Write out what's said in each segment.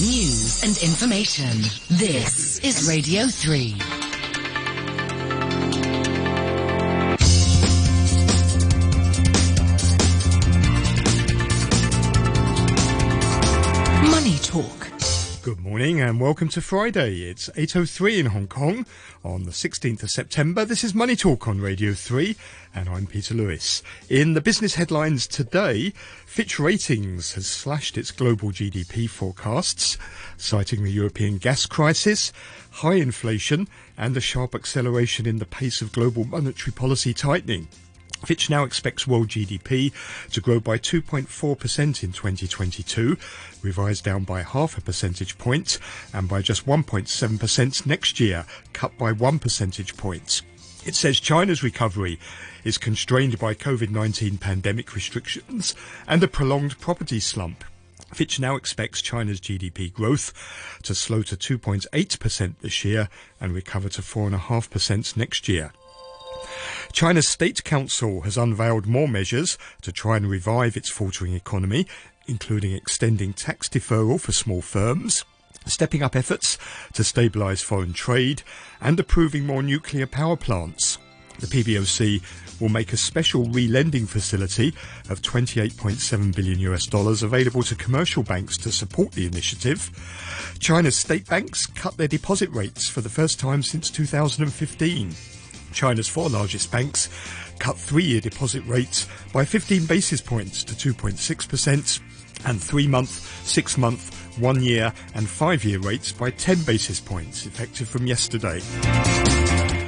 news and information. This is Radio 3. Money Talk. Good morning and welcome to Friday. It's 8:03 in Hong Kong on the 16th of September. This is Money Talk on Radio 3 and I'm Peter Lewis. In the business headlines today, Fitch Ratings has slashed its global GDP forecasts, citing the European gas crisis, high inflation and a sharp acceleration in the pace of global monetary policy tightening. Fitch now expects world GDP to grow by 2.4% in 2022, revised down by 0.5 percentage point, and by just 1.7% next year, cut by 1 percentage point. It says China's recovery is constrained by COVID-19 pandemic restrictions and a prolonged property slump. Fitch now expects China's GDP growth to slow to 2.8% this year and recover to 4.5% next year. China's State Council has unveiled more measures to try and revive its faltering economy, including extending tax deferral for small firms, stepping up efforts to stabilise foreign trade, and approving more nuclear power plants. The PBOC will make a special re-lending facility of $28.7 billion available to commercial banks to support the initiative. China's state banks cut their deposit rates for the first time since 2015. China's four largest banks cut three-year deposit rates by 15 basis points to 2.6%, and three-month, six-month, one-year and five-year rates by 10 basis points, effective from yesterday.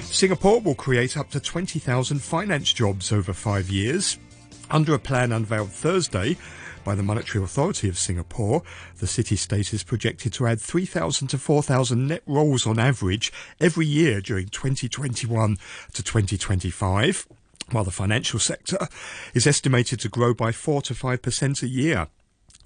Singapore will create up to 20,000 finance jobs over 5 years. Under a plan unveiled Thursday by the Monetary Authority of Singapore, the city-state is projected to add 3,000 to 4,000 net roles on average every year during 2021 to 2025, while the financial sector is estimated to grow by 4 to 5% a year.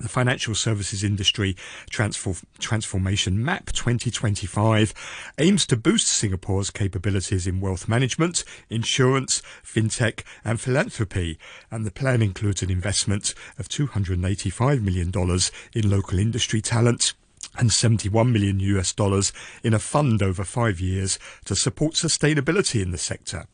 The Financial Services Industry Transformation Map 2025 aims to boost Singapore's capabilities in wealth management, insurance, fintech and philanthropy, and the plan includes an investment of $285 million in local industry talent and $71 million in a fund over 5 years to support sustainability in the sector.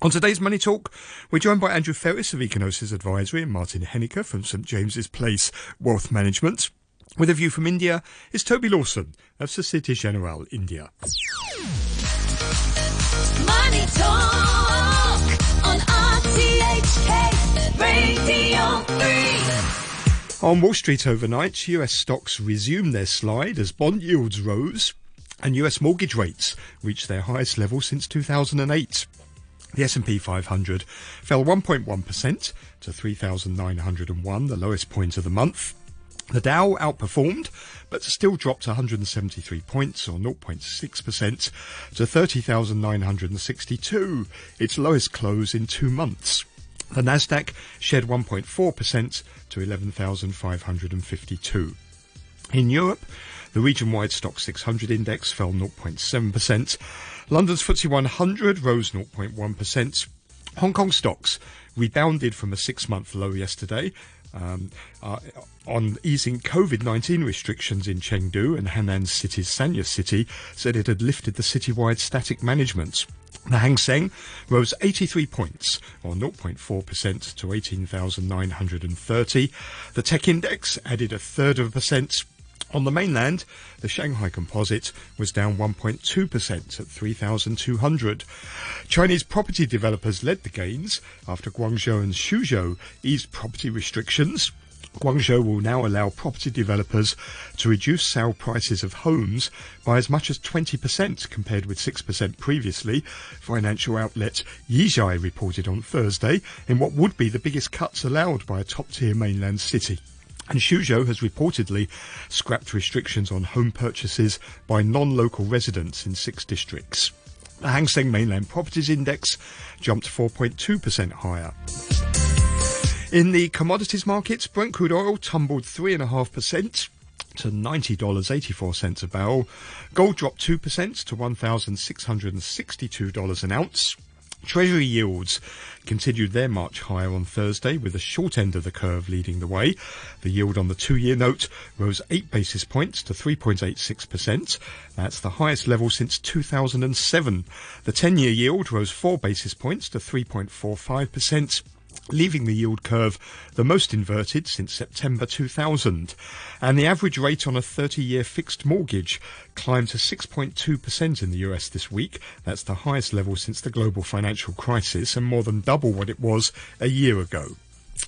On today's Money Talk, we're joined by Andrew Ferris of Econosis Advisory and Martin Henniker from St James's Place Wealth Management. With a view from India is Toby Lawson of Societe Generale India. Money Talk on RTHK Radio 3. On Wall Street overnight, US stocks resumed their slide as bond yields rose and US mortgage rates reached their highest level since 2008. The S&P 500 fell 1.1% to 3,901, the lowest point of the month. The Dow outperformed, but still dropped 173 points, or 0.6%, to 30,962, its lowest close in 2 months. The NASDAQ shed 1.4% to 11,552. In Europe, the region-wide Stock 600 index fell 0.7%. London's FTSE 100 rose 0.1%. Hong Kong stocks rebounded from a six-month low yesterday on easing COVID-19 restrictions in Chengdu and Hainan City's Sanya City said it had lifted the city-wide static management. The Hang Seng rose 83 points, or 0.4%, to 18,930. The tech index added 0.3%. On the mainland, the Shanghai Composite was down 1.2% at 3,200. Chinese property developers led the gains after Guangzhou and Shuzhou eased property restrictions. Guangzhou will now allow property developers to reduce sale prices of homes by as much as 20% compared with 6% previously, financial outlet Yizhai reported on Thursday, in what would be the biggest cuts allowed by a top-tier mainland city. And Shuzhou has reportedly scrapped restrictions on home purchases by non-local residents in 6 districts. The Hang Seng Mainland Properties Index jumped 4.2% higher. In the commodities markets, Brent crude oil tumbled 3.5% to $90.84 a barrel. Gold dropped 2% to $1,662 an ounce. Treasury yields continued their march higher on Thursday, with the short end of the curve leading the way. The yield on the two-year note rose 8 basis points to 3.86%. That's the highest level since 2007. The 10-year yield rose 4 basis points to 3.45%. leaving the yield curve the most inverted since September 2000. And the average rate on a 30-year fixed mortgage climbed to 6.2% in the US this week. That's the highest level since the global financial crisis and more than double what it was a year ago.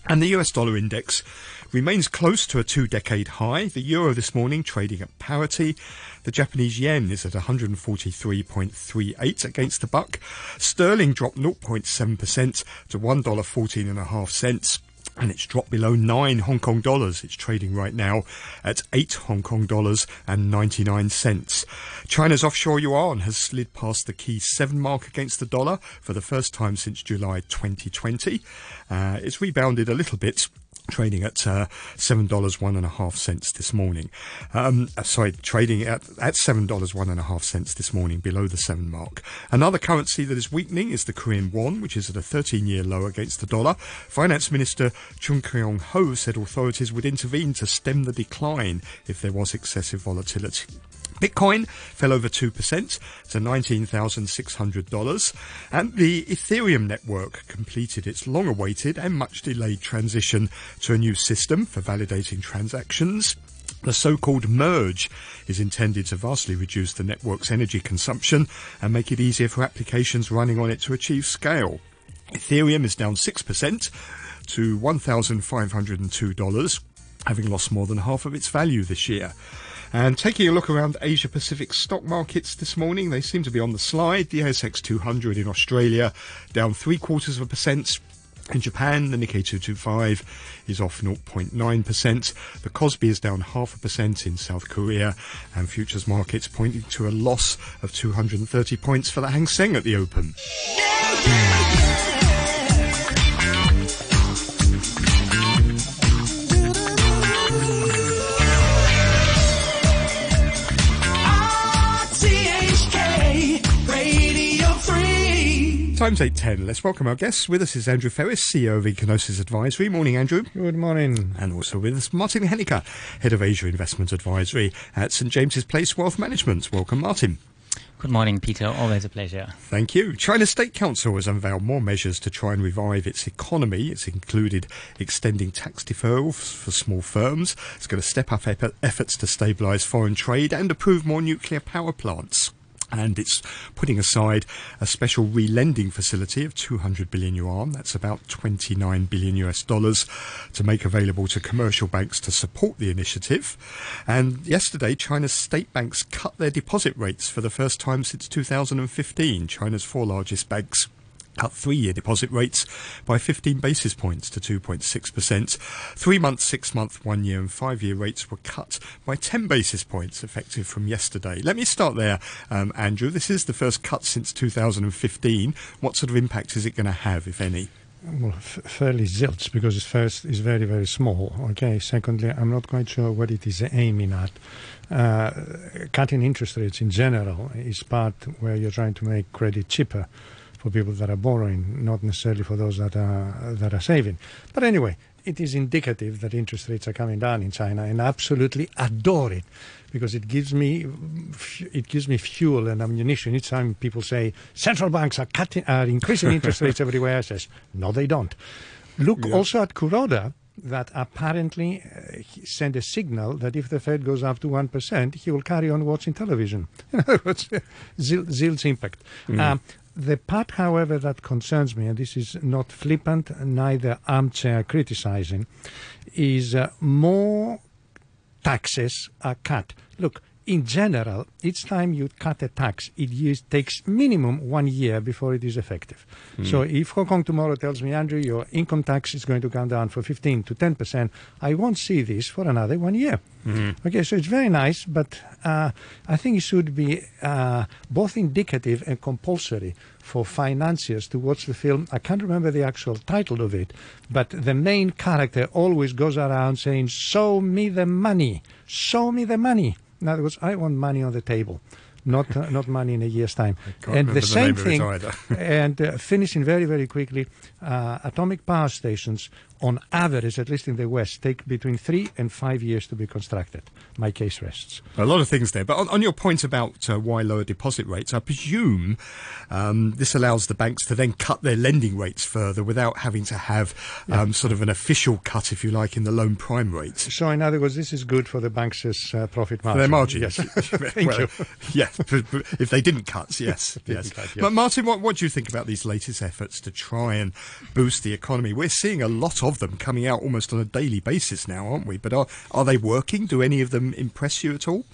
And the US dollar index remains close to a two-decade high. The euro this morning trading at parity. The Japanese yen is at 143.38 against the buck. Sterling dropped 0.7% to $1.14.5. And it's dropped below 9 Hong Kong dollars. It's trading right now at 8 Hong Kong dollars and 99 cents. China's offshore yuan has slid past the key 7 mark against the dollar for the first time since July 2020. It's rebounded a little bit, trading at $7.015 this morning. Trading at $7.015 this morning, below the 7 mark. Another currency that is weakening is the Korean won, which is at a 13-year low against the dollar. Finance Minister Chung Kyung-ho said authorities would intervene to stem the decline if there was excessive volatility. Bitcoin fell over 2% to $19,600, and the Ethereum network completed its long-awaited and much-delayed transition to a new system for validating transactions. The so-called merge is intended to vastly reduce the network's energy consumption and make it easier for applications running on it to achieve scale. Ethereum is down 6% to $1,502, having lost more than half of its value this year. And taking a look around Asia-Pacific stock markets this morning, they seem to be on the slide. The ASX 200 in Australia down 0.75%. In Japan, the Nikkei 225 is off 0.9%. The Kospi is down 0.5% in South Korea. And futures markets pointing to a loss of 230 points for the Hang Seng at the open. Time's 8:10. Let's welcome our guests. With us is Andrew Ferris, CEO of Econosis Advisory. Morning, Andrew. Good morning. And also with us, Martin Henniker, Head of Asia Investment Advisory at St James's Place Wealth Management. Welcome, Martin. Good morning, Peter. Always a pleasure. Thank you. China's State Council has unveiled more measures to try and revive its economy. It's included extending tax deferrals for small firms. It's going to step up efforts to stabilise foreign trade and approve more nuclear power plants. And it's putting aside a special re-lending facility of 200 billion yuan, that's about $29 billion, to make available to commercial banks to support the initiative. And yesterday, China's state banks cut their deposit rates for the first time since 2015. China's 4 largest banks cut 3-year deposit rates by 15 basis points to 2.6%. 3-month, 6-month, 1-year and 5-year rates were cut by 10 basis points, effective from yesterday. Let me start there, Andrew. This is the first cut since 2015. What sort of impact is it going to have, if any? Well, fairly zilch, because first, it's very, very small. Okay. Secondly, I'm not quite sure what it is aiming at. Cutting interest rates in general is part where you're trying to make credit cheaper for people that are borrowing, not necessarily for those that are saving. But anyway, it is indicative that interest rates are coming down in China, and I absolutely adore it, because it gives me fuel and ammunition. Each time people say central banks are increasing interest rates everywhere, I says no, they don't. Look also at Kuroda, that apparently sent a signal that if the Fed goes up to 1%, he will carry on watching television. In other words, zilch impact. The part, however, that concerns me, and this is not flippant, neither armchair criticising, is more taxes are cut. Look, in general, each time you cut a tax, it takes minimum 1 year before it is effective. So if Hong Kong tomorrow tells me, Andrew, your income tax is going to come down from 15 to 10%, I won't see this for another 1 year. Okay, so it's very nice, but I think it should be both indicative and compulsory for financiers to watch the film. I can't remember the actual title of it, but the main character always goes around saying, show me the money, show me the money. In other words, I want money on the table. not money in a year's time. And the same thing, and finishing very, very quickly, atomic power stations, on average, at least in the West, take between 3 and 5 years to be constructed. My case rests. A lot of things there. But on your point about why lower deposit rates, I presume this allows the banks to then cut their lending rates further without having to have sort of an official cut, if you like, in the loan prime rate. So in other words, this is good for the banks' profit margin. For their margin. Yes. Thank you. Yeah, if they didn't cut, yes. Yes. But Martin, what do you think about these latest efforts to try and boost the economy? We're seeing a lot of them coming out almost on a daily basis now, aren't we? But are they working? Do any of them impress you at all?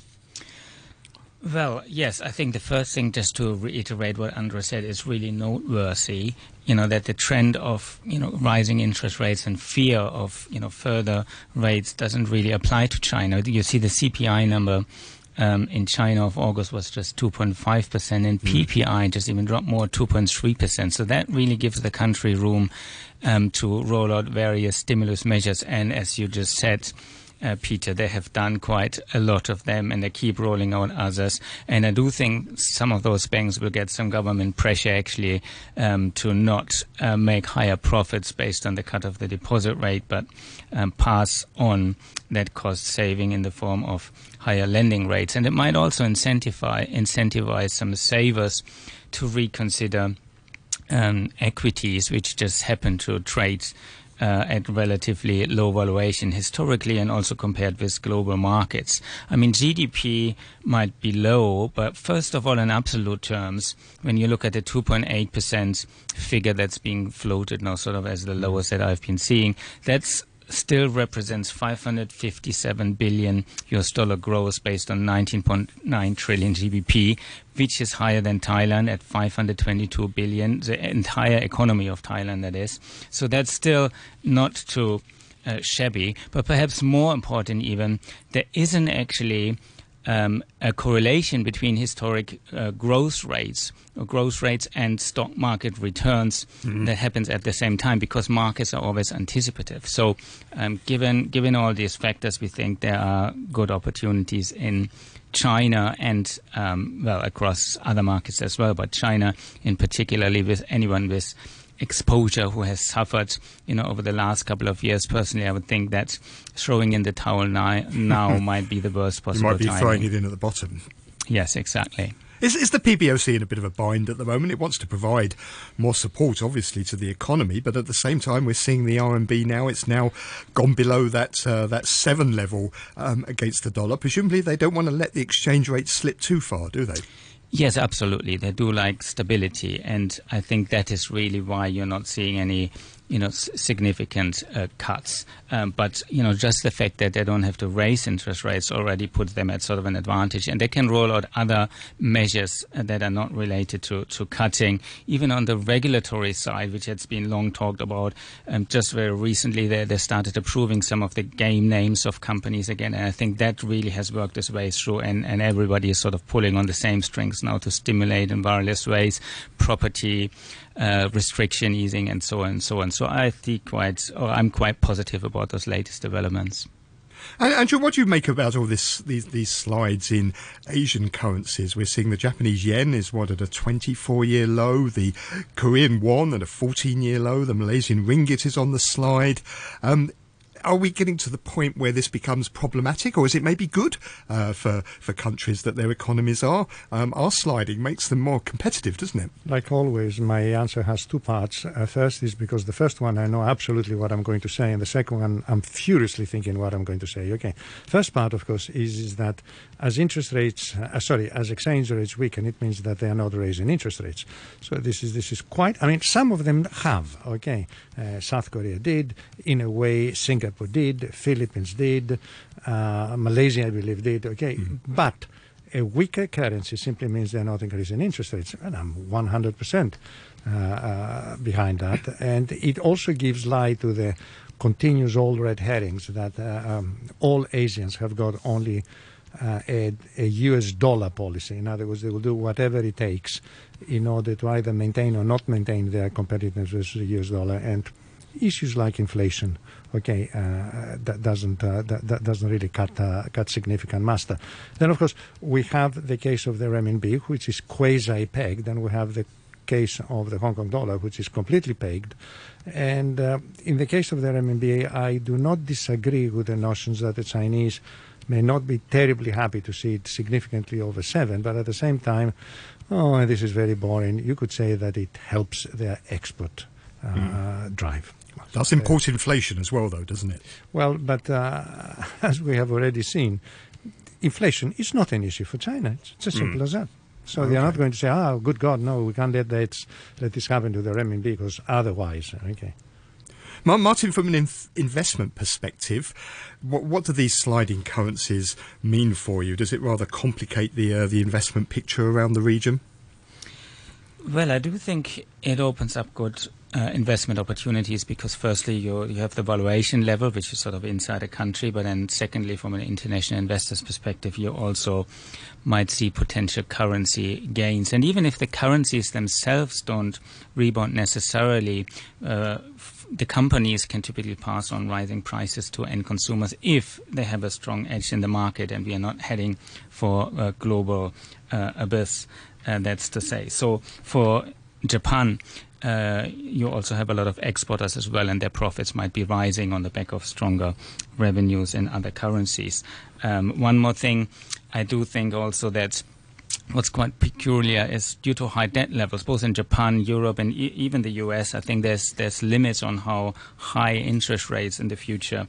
Well, yes, I think the first thing, just to reiterate what Andrew said, is really noteworthy, you know, that the trend of, you know, rising interest rates and fear of, you know, further rates doesn't really apply to China. You see the CPI number in China of August was just 2.5%, and PPI just even dropped more, 2.3%. So that really gives the country room to roll out various stimulus measures. And as you just said, Peter, they have done quite a lot of them, and they keep rolling out others. And I do think some of those banks will get some government pressure, actually, to not make higher profits based on the cut of the deposit rate, but pass on that cost saving in the form of higher lending rates. And it might also incentivize some savers to reconsider equities, which just happen to trade at relatively low valuation historically and also compared with global markets. I mean, GDP might be low, but first of all, in absolute terms, when you look at the 2.8% figure that's being floated now, sort of as the lowest that I've been seeing, that's still represents $557 billion growth based on 19.9 trillion GBP, which is higher than Thailand at 522 billion, the entire economy of Thailand, that is. So that's still not too shabby. But perhaps more important even, there isn't actually a correlation between historic growth rates or growth rates and stock market returns that happens at the same time, because markets are always anticipative. So given all these factors, we think there are good opportunities in China and well, across other markets as well, but China in particularly, with anyone with exposure who has suffered, you know, over the last couple of years. Personally, I would think that throwing in the towel now might be the worst possible time. You might be throwing it in at the bottom. Yes, exactly. Is the PBOC in a bit of a bind at the moment? It wants to provide more support, obviously, to the economy, but at the same time, we're seeing the RMB now. It's now gone below that that 7 level against the dollar. Presumably, they don't want to let the exchange rate slip too far, do they? Yes, absolutely. They do like stability, and I think that is really why you're not seeing any, you know, significant cuts. But, you know, just the fact that they don't have to raise interest rates already puts them at sort of an advantage, and they can roll out other measures that are not related to cutting. Even on the regulatory side, which has been long talked about, just very recently they started approving some of the game names of companies again, and I think that really has worked its way through, and everybody is sort of pulling on the same strings now to stimulate in various ways, property, restriction easing, and so on and so on. So I'm quite positive about those latest developments. Andrew, what do you make about all these slides in Asian currencies? We're seeing the Japanese yen is, at a 24-year low, the Korean won at a 14-year low, the Malaysian ringgit is on the slide. Are we getting to the point where this becomes problematic, or is it maybe good for countries that their economies are sliding, makes them more competitive, doesn't it? Like always, my answer has two parts. First is because the first one I know absolutely what I'm going to say, and the second one I'm furiously thinking what I'm going to say. Okay, first part, of course, is that as interest rates, as exchange rates weaken, it means that they are not raising interest rates. So this is quite. I mean, some of them have. Okay, South Korea did, in a way. Singapore did, Philippines did, Malaysia, I believe, did. Okay, but a weaker currency simply means they're not increasing interest rates, and I'm 100% behind that. And it also gives light to the continuous old red herrings that all Asians have got only a US dollar policy. In other words, they will do whatever it takes in order to either maintain or not maintain their competitiveness versus the US dollar, and issues like inflation, okay, that doesn't really cut significant mass. Then, of course, we have the case of the renminbi, which is quasi-pegged, and we have the case of the Hong Kong dollar, which is completely pegged. And in the case of the renminbi, I do not disagree with the notions that the Chinese may not be terribly happy to see it significantly over 7, but at the same time, oh, this is very boring. You could say that it helps their export drive. That's import inflation as well, though, doesn't it? Well, but as we have already seen, inflation is not an issue for China. It's as simple as that. So okay, they're not going to say, oh, good God, no, we can't let this happen to the renminbi, because otherwise, okay. Martin, from an investment perspective, what do these sliding currencies mean for you? Does it rather complicate the investment picture around the region? Well, I do think it opens up good investment opportunities, because firstly you have the valuation level, which is sort of inside a country, but then secondly, from an international investor's perspective, you also might see potential currency gains. And even if the currencies themselves don't rebound necessarily, the companies can typically pass on rising prices to end consumers if they have a strong edge in the market, and we are not heading for a global abyss, that's to say. So for Japan, you also have a lot of exporters as well, and their profits might be rising on the back of stronger revenues in other currencies. One more thing, I do think also that what's quite peculiar is, due to high debt levels, both in Japan, Europe, and even the US, I think there's limits on how high interest rates in the future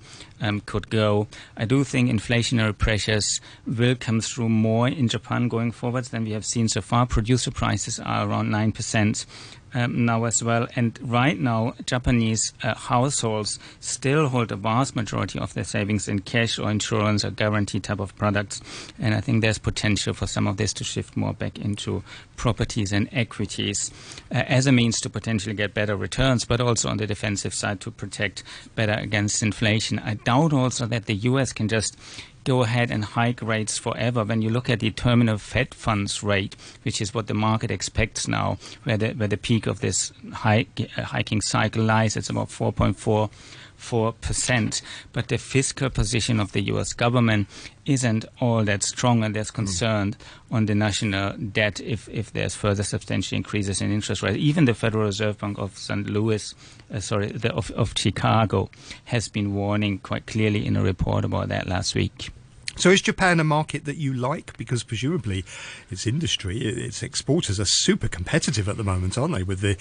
could go. I do think inflationary pressures will come through more in Japan going forwards than we have seen so far. Producer prices are around 9%. Now as well, and right now Japanese households still hold a vast majority of their savings in cash or insurance or guarantee type of products, and I think there's potential for some of this to shift more back into properties and equities as a means to potentially get better returns, but also on the defensive side to protect better against inflation. I doubt also that the US can just go ahead and hike rates forever. When you look at the terminal Fed funds rate, which is what the market expects now, where the peak of this hiking cycle lies, it's about 4.44%. But the fiscal position of the US government isn't all that strong, and there's concern on the national debt if there's further substantial increases in interest rates. Even the Federal Reserve Bank of Chicago has been warning quite clearly in a report about that last week. So is Japan a market that you like? Because presumably its industry, its exporters are super competitive at the moment, aren't they, with the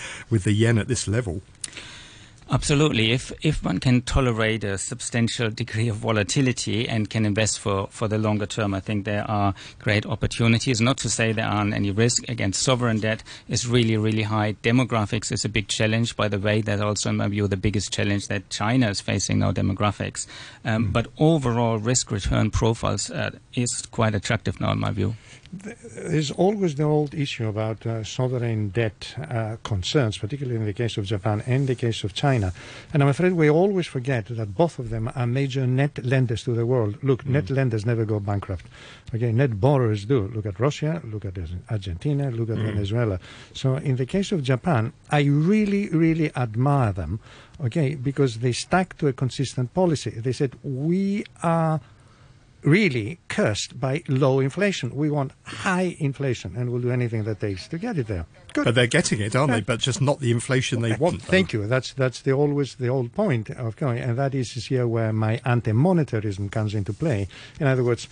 yen at this level? Absolutely. If one can tolerate a substantial degree of volatility and can invest for the longer term, I think there are great opportunities. Not to say there aren't any risk. Again, sovereign debt is really, really high. Demographics is a big challenge. By the way, that's also, in my view, the biggest challenge that China is facing now, demographics. But overall, risk-return profiles is quite attractive now, in my view. There's always the old issue about sovereign debt concerns, particularly in the case of Japan and the case of China. And I'm afraid we always forget that both of them are major net lenders to the world. Look, net lenders never go bankrupt. Okay, net borrowers do. Look at Russia, look at Argentina, look at Venezuela. So in the case of Japan, I really, really admire them, okay, because they stuck to a consistent policy. They said, we are really cursed by low inflation. We want high inflation, and we'll do anything that takes to get it there. Good. But they're getting it, aren't they? But just not the inflation they want. Thank you. That's always the old point of going, and that is here where my anti-monetarism comes into play. In other words,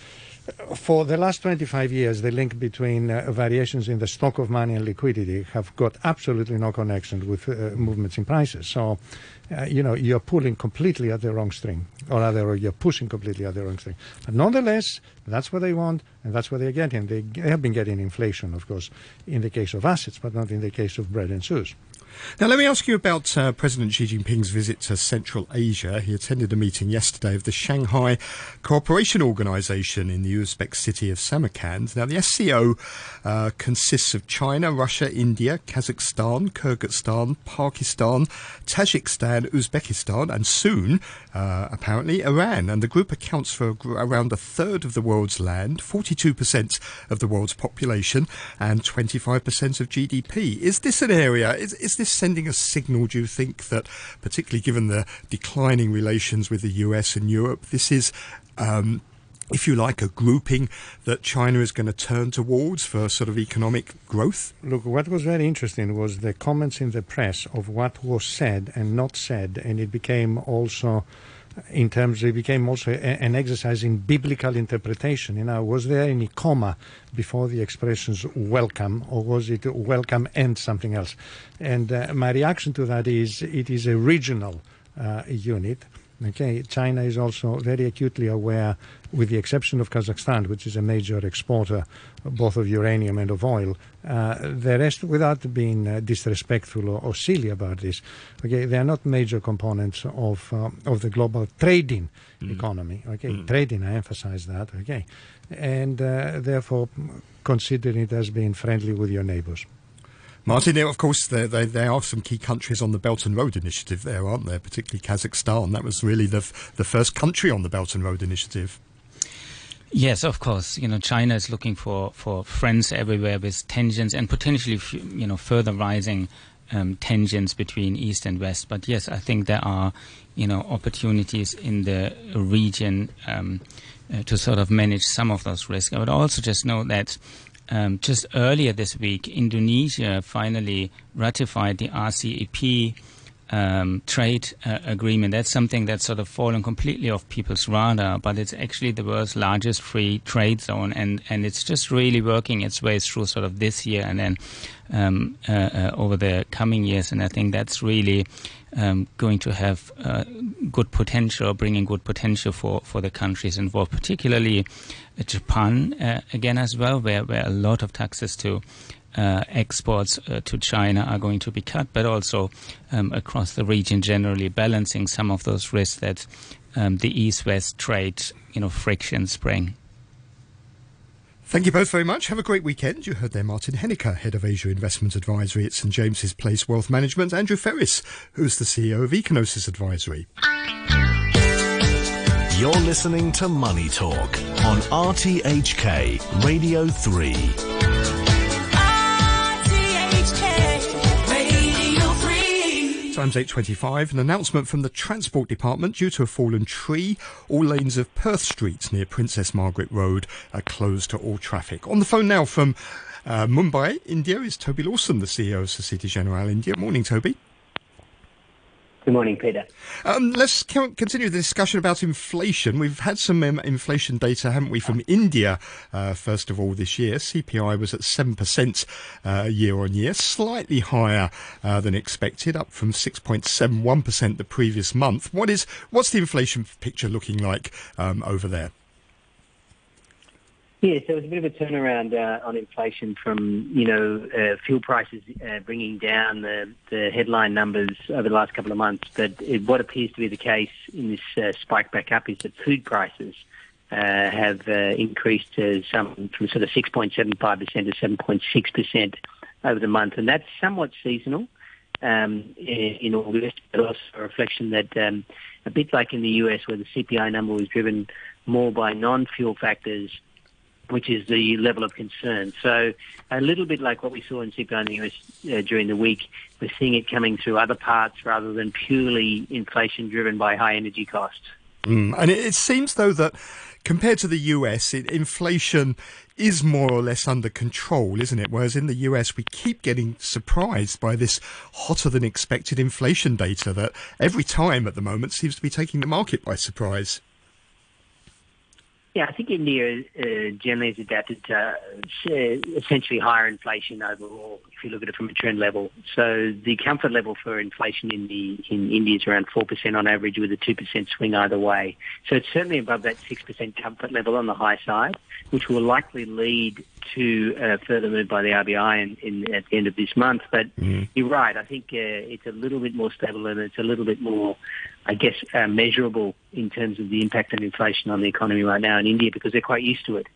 for the last 25 years, the link between variations in the stock of money and liquidity have got absolutely no connection with movements in prices. So, you know, you're pulling completely at the wrong string, or rather, you're pushing completely at the wrong string. But nonetheless, that's what they want, and that's what they're getting. They have been getting inflation, of course, in the case of assets, but not in the case of bread and shoes. Now, let me ask you about President Xi Jinping's visit to Central Asia. He attended a meeting yesterday of the Shanghai Cooperation Organization in the Uzbek city of Samarkand. Now, the SCO consists of China, Russia, India, Kazakhstan, Kyrgyzstan, Pakistan, Tajikistan, Uzbekistan, and soon, apparently, Iran. And the group accounts for around a third of the world's land, 40 42% of the world's population and 25% of GDP. Is this an area, is this sending a signal, do you think, that particularly given the declining relations with the US and Europe, this is, if you like, a grouping that China is going to turn towards for sort of economic growth? Look, what was very interesting was the comments in the press of what was said and not said, and it became also, in terms, it became also an exercise in biblical interpretation. You know, was there any comma before the expressions welcome, or was it welcome and something else? And my reaction to that is it is a regional unit. Okay, China is also very acutely aware, with the exception of Kazakhstan, which is a major exporter both of uranium and of oil, the rest, without being disrespectful or silly about this, okay, they are not major components of the global trading economy. Okay, trading, I emphasize that. Okay, and therefore consider it as being friendly with your neighbors. Martin, of course, there are some key countries on the Belt and Road Initiative there, aren't there? Particularly Kazakhstan. That was really the first country on the Belt and Road Initiative. Yes, of course. You know, China is looking for friends everywhere, with tensions and potentially, you know, further rising tensions between East and West. But yes, I think there are, you know, opportunities in the region to sort of manage some of those risks. I would also just note that just earlier this week, Indonesia finally ratified the RCEP trade agreement. That's something that's sort of fallen completely off people's radar, but it's actually the world's largest free trade zone, and it's just really working its way through sort of this year and then over the coming years. And I think that's really going to have good potential, bringing good potential for the countries involved, particularly Japan, again as well, where a lot of taxes to exports to China are going to be cut, but also across the region generally, balancing some of those risks that the East-West trade, you know, frictions bring. Thank you both very much. Have a great weekend. You heard there Martin Henniker, Head of Asia Investment Advisory at St James's Place Wealth Management, Andrew Ferris, who's the CEO of Econosis Advisory. You're listening to Money Talk on RTHK Radio 3. Time's 8:25. An announcement from the Transport Department: due to a fallen tree, all lanes of Perth Street near Princess Margaret Road are closed to all traffic. On the phone now from Mumbai, India, is Toby Lawson, the CEO of Societe Generale India. Morning, Toby. Good morning, Peter. Let's continue the discussion about inflation. We've had some inflation data, haven't we, from India, first of all this year. CPI was at 7% year on year, slightly higher than expected, up from 6.71% the previous month. What's the inflation picture looking like over there? Yeah, so it was a bit of a turnaround on inflation from, you know, fuel prices bringing down the headline numbers over the last couple of months. But what appears to be the case in this spike back up is that food prices have increased to from sort of 6.75% to 7.6% over the month. And that's somewhat seasonal in August, but also a reflection that a bit like in the US, where the CPI number was driven more by non-fuel factors, which is the level of concern. So a little bit like what we saw in CPI in the US during the week, we're seeing it coming through other parts rather than purely inflation driven by high energy costs. And it seems, though, that compared to the US, inflation is more or less under control, isn't it? Whereas in the US, we keep getting surprised by this hotter than expected inflation data that every time at the moment seems to be taking the market by surprise. Yeah, I think India generally has adapted to essentially higher inflation overall, if you look at it from a trend level. So the comfort level for inflation in India is around 4% on average, with a 2% swing either way. So it's certainly above that 6% comfort level on the high side, which will likely lead to further move by the RBI at the end of this month. But you're right, I think it's a little bit more stable, and it's a little bit more, I guess, measurable in terms of the impact of inflation on the economy right now in India, because they're quite used to it,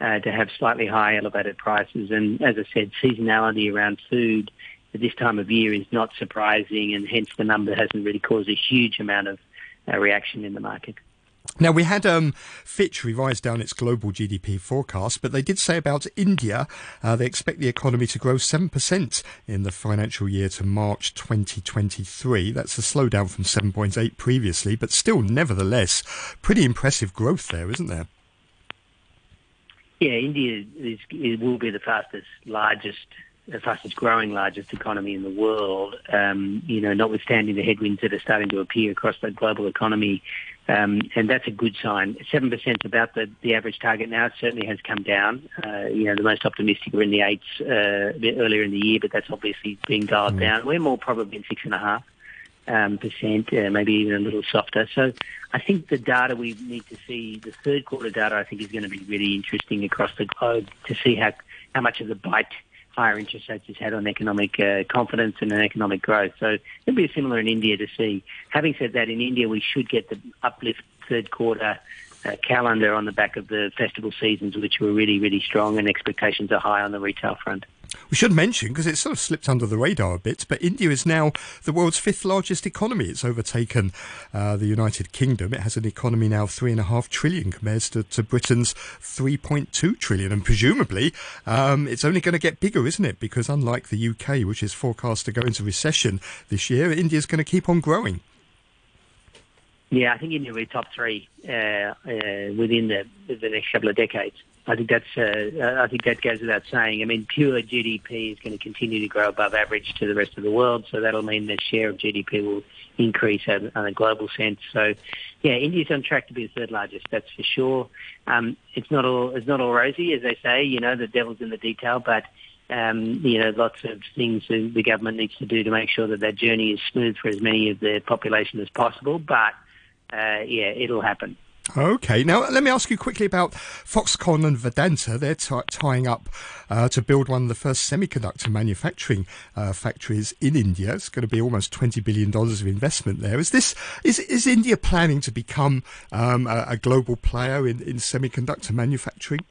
to have slightly high elevated prices. And as I said, seasonality around food at this time of year is not surprising, and hence the number hasn't really caused a huge amount of reaction in the market. Now, we had Fitch revise down its global GDP forecast, but they did say about India, they expect the economy to grow 7% in the financial year to March 2023. That's a slowdown from 7.8 previously, but still, nevertheless, pretty impressive growth there, isn't there? Yeah, India will be the fastest growing economy in the world. Notwithstanding the headwinds that are starting to appear across the global economy, and that's a good sign. 7% about the average target now. It certainly has come down. The most optimistic were in the eights a bit earlier in the year, but that's obviously being dialed down. We're more probably in 6.5%, maybe even a little softer. So I think the data we need to see, the third quarter data, I think is going to be really interesting across the globe to see how much of the bite higher interest rates has had on economic confidence and on economic growth. So it'll be similar in India to see. Having said that, in India, we should get the uplift third quarter calendar on the back of the festival seasons, which were really, really strong, and expectations are high on the retail front. We should mention, because it sort of slipped under the radar a bit, but India is now the world's fifth largest economy. It's overtaken the United Kingdom. It has an economy now of 3.5 trillion compared to Britain's 3.2 trillion. And presumably, it's only going to get bigger, isn't it? Because unlike the UK, which is forecast to go into recession this year, India's going to keep on growing. Yeah, I think India will be top three within the next couple of decades. I think that goes without saying. I mean, pure GDP is going to continue to grow above average to the rest of the world, so that'll mean the share of GDP will increase on a global sense. So, yeah, India's on track to be the third largest, that's for sure. It's not all rosy, as they say. The devil's in the detail, but lots of things that the government needs to do to make sure that journey is smooth for as many of the population as possible. But it'll happen. Okay, now let me ask you quickly about Foxconn and Vedanta. They're tying up to build one of the first semiconductor manufacturing factories in India. It's going to be almost $20 billion of investment there. Is India planning to become a global player in semiconductor manufacturing?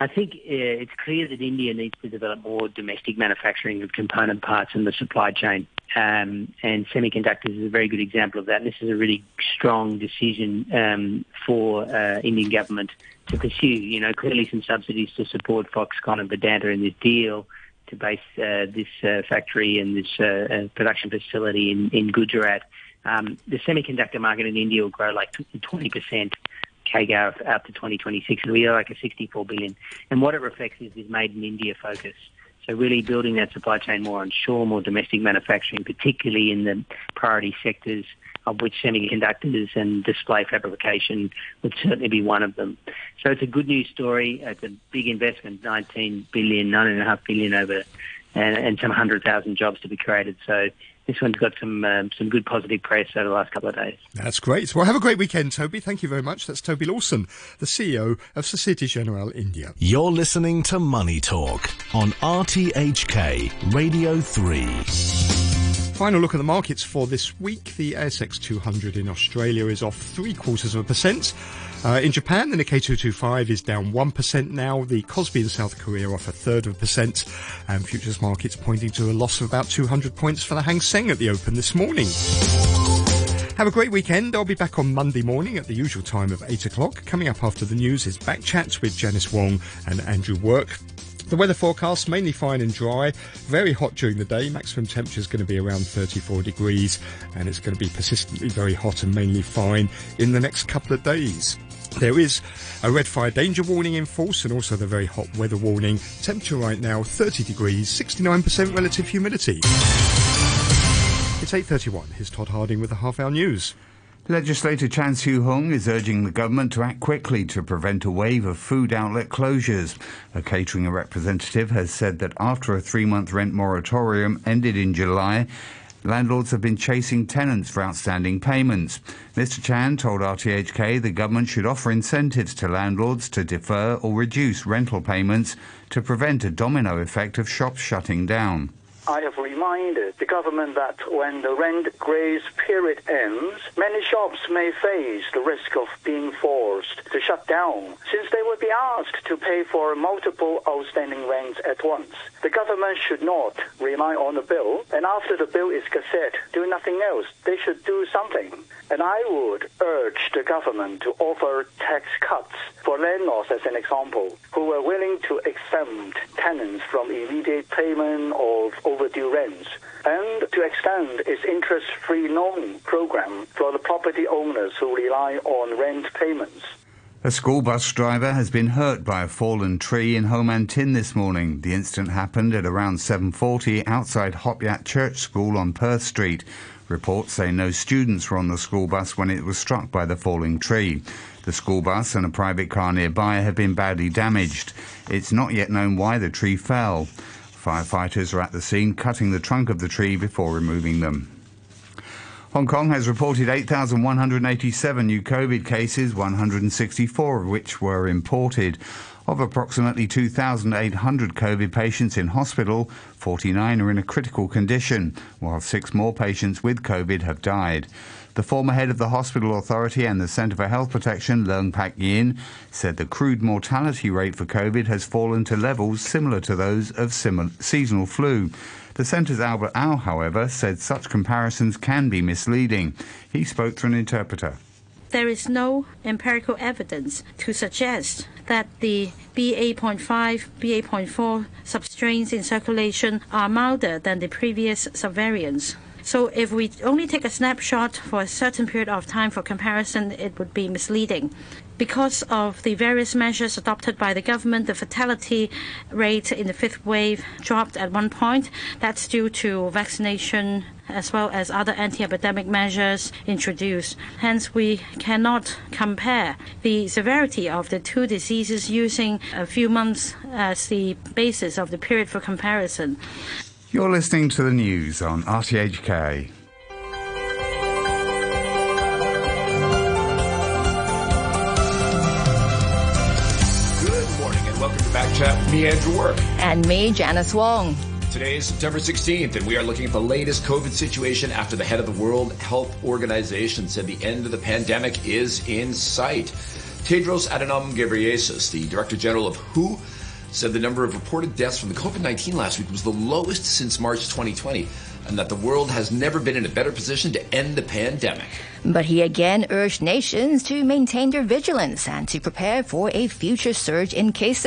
I think it's clear that India needs to develop more domestic manufacturing of component parts in the supply chain. And semiconductors is a very good example of that. And this is a really strong decision for Indian government to pursue. Clearly some subsidies to support Foxconn and Vedanta in this deal to base this factory and this production facility in Gujarat. The semiconductor market in India will grow like 20%. CAGR up to 2026, and we are like a $64 billion. And what it reflects is this made in India focus. So really building that supply chain more onshore, more domestic manufacturing, particularly in the priority sectors of which semiconductors and display fabrication would certainly be one of them. So it's a good news story. It's a big investment, $9.5 billion over, and some 100,000 jobs to be created. So this one's got some good positive press over the last couple of days. That's great. Well, have a great weekend, Toby. Thank you very much. That's Toby Lawson, the CEO of Societe Generale India. You're listening to Money Talk on RTHK Radio 3. Final look at the markets for this week. The ASX 200 in Australia is off 0.75%. In Japan, the Nikkei 225 is down 1% now. The Kospi in South Korea off 0.33%. And futures markets pointing to a loss of about 200 points for the Hang Seng at the open this morning. Have a great weekend. I'll be back on Monday morning at the usual time of 8 o'clock. Coming up after the news is Back Chat with Janice Wong and Andrew Work. The weather forecast, mainly fine and dry, very hot during the day. Maximum temperature is going to be around 34 degrees, and it's going to be persistently very hot and mainly fine in the next couple of days. There is a red fire danger warning in force and also the very hot weather warning. Temperature right now, 30 degrees, 69% relative humidity. It's 8:31. Here's Todd Harding with the half-hour news. Legislator Chan Siew-Hung is urging the government to act quickly to prevent a wave of food outlet closures. A catering representative has said that after a 3-month rent moratorium ended in July, landlords have been chasing tenants for outstanding payments. Mr Chan told RTHK the government should offer incentives to landlords to defer or reduce rental payments to prevent a domino effect of shops shutting down. I have reminded the government that when the rent grace period ends, many shops may face the risk of being forced to shut down, since they would be asked to pay for multiple outstanding rents at once. The government should not rely on the bill, and after the bill is gazetted, do nothing else. They should do something. And I would urge the government to offer tax cuts for landlords, as an example, who were willing to exempt tenants from immediate payment of overdue rents, and to extend its interest-free loan program for the property owners who rely on rent payments. A school bus driver has been hurt by a fallen tree in Ho Man Tin this morning. The incident happened at around 7:40 outside Hop Yat Church School on Perth Street. Reports say no students were on the school bus when it was struck by the falling tree. The school bus and a private car nearby have been badly damaged. It's not yet known why the tree fell. Firefighters are at the scene cutting the trunk of the tree before removing them. Hong Kong has reported 8,187 new COVID cases, 164 of which were imported. Of approximately 2,800 COVID patients in hospital, 49 are in a critical condition, while 6 more patients with COVID have died. The former head of the Hospital Authority and the Centre for Health Protection, Leung Pak Yin, said the crude mortality rate for COVID has fallen to levels similar to those of seasonal flu. The centre's Albert Au, however, said such comparisons can be misleading. He spoke through an interpreter. There is no empirical evidence to suggest that the BA.5, BA.4 substrains in circulation are milder than the previous subvariants. So if we only take a snapshot for a certain period of time for comparison, it would be misleading. Because of the various measures adopted by the government, the fatality rate in the fifth wave dropped at one point. That's due to vaccination as well as other anti-epidemic measures introduced. Hence, we cannot compare the severity of the two diseases using a few months as the basis of the period for comparison. You're listening to the news on RTHK. Chat with me, Andrew Work. And me, Janice Wong. Today is September 16th, and we are looking at the latest COVID situation after the head of the World Health Organization said the end of the pandemic is in sight. Tedros Adhanom Ghebreyesus, the Director General of WHO, said the number of reported deaths from the COVID-19 last week was the lowest since March 2020, and that the world has never been in a better position to end the pandemic. But he again urged nations to maintain their vigilance and to prepare for a future surge in cases.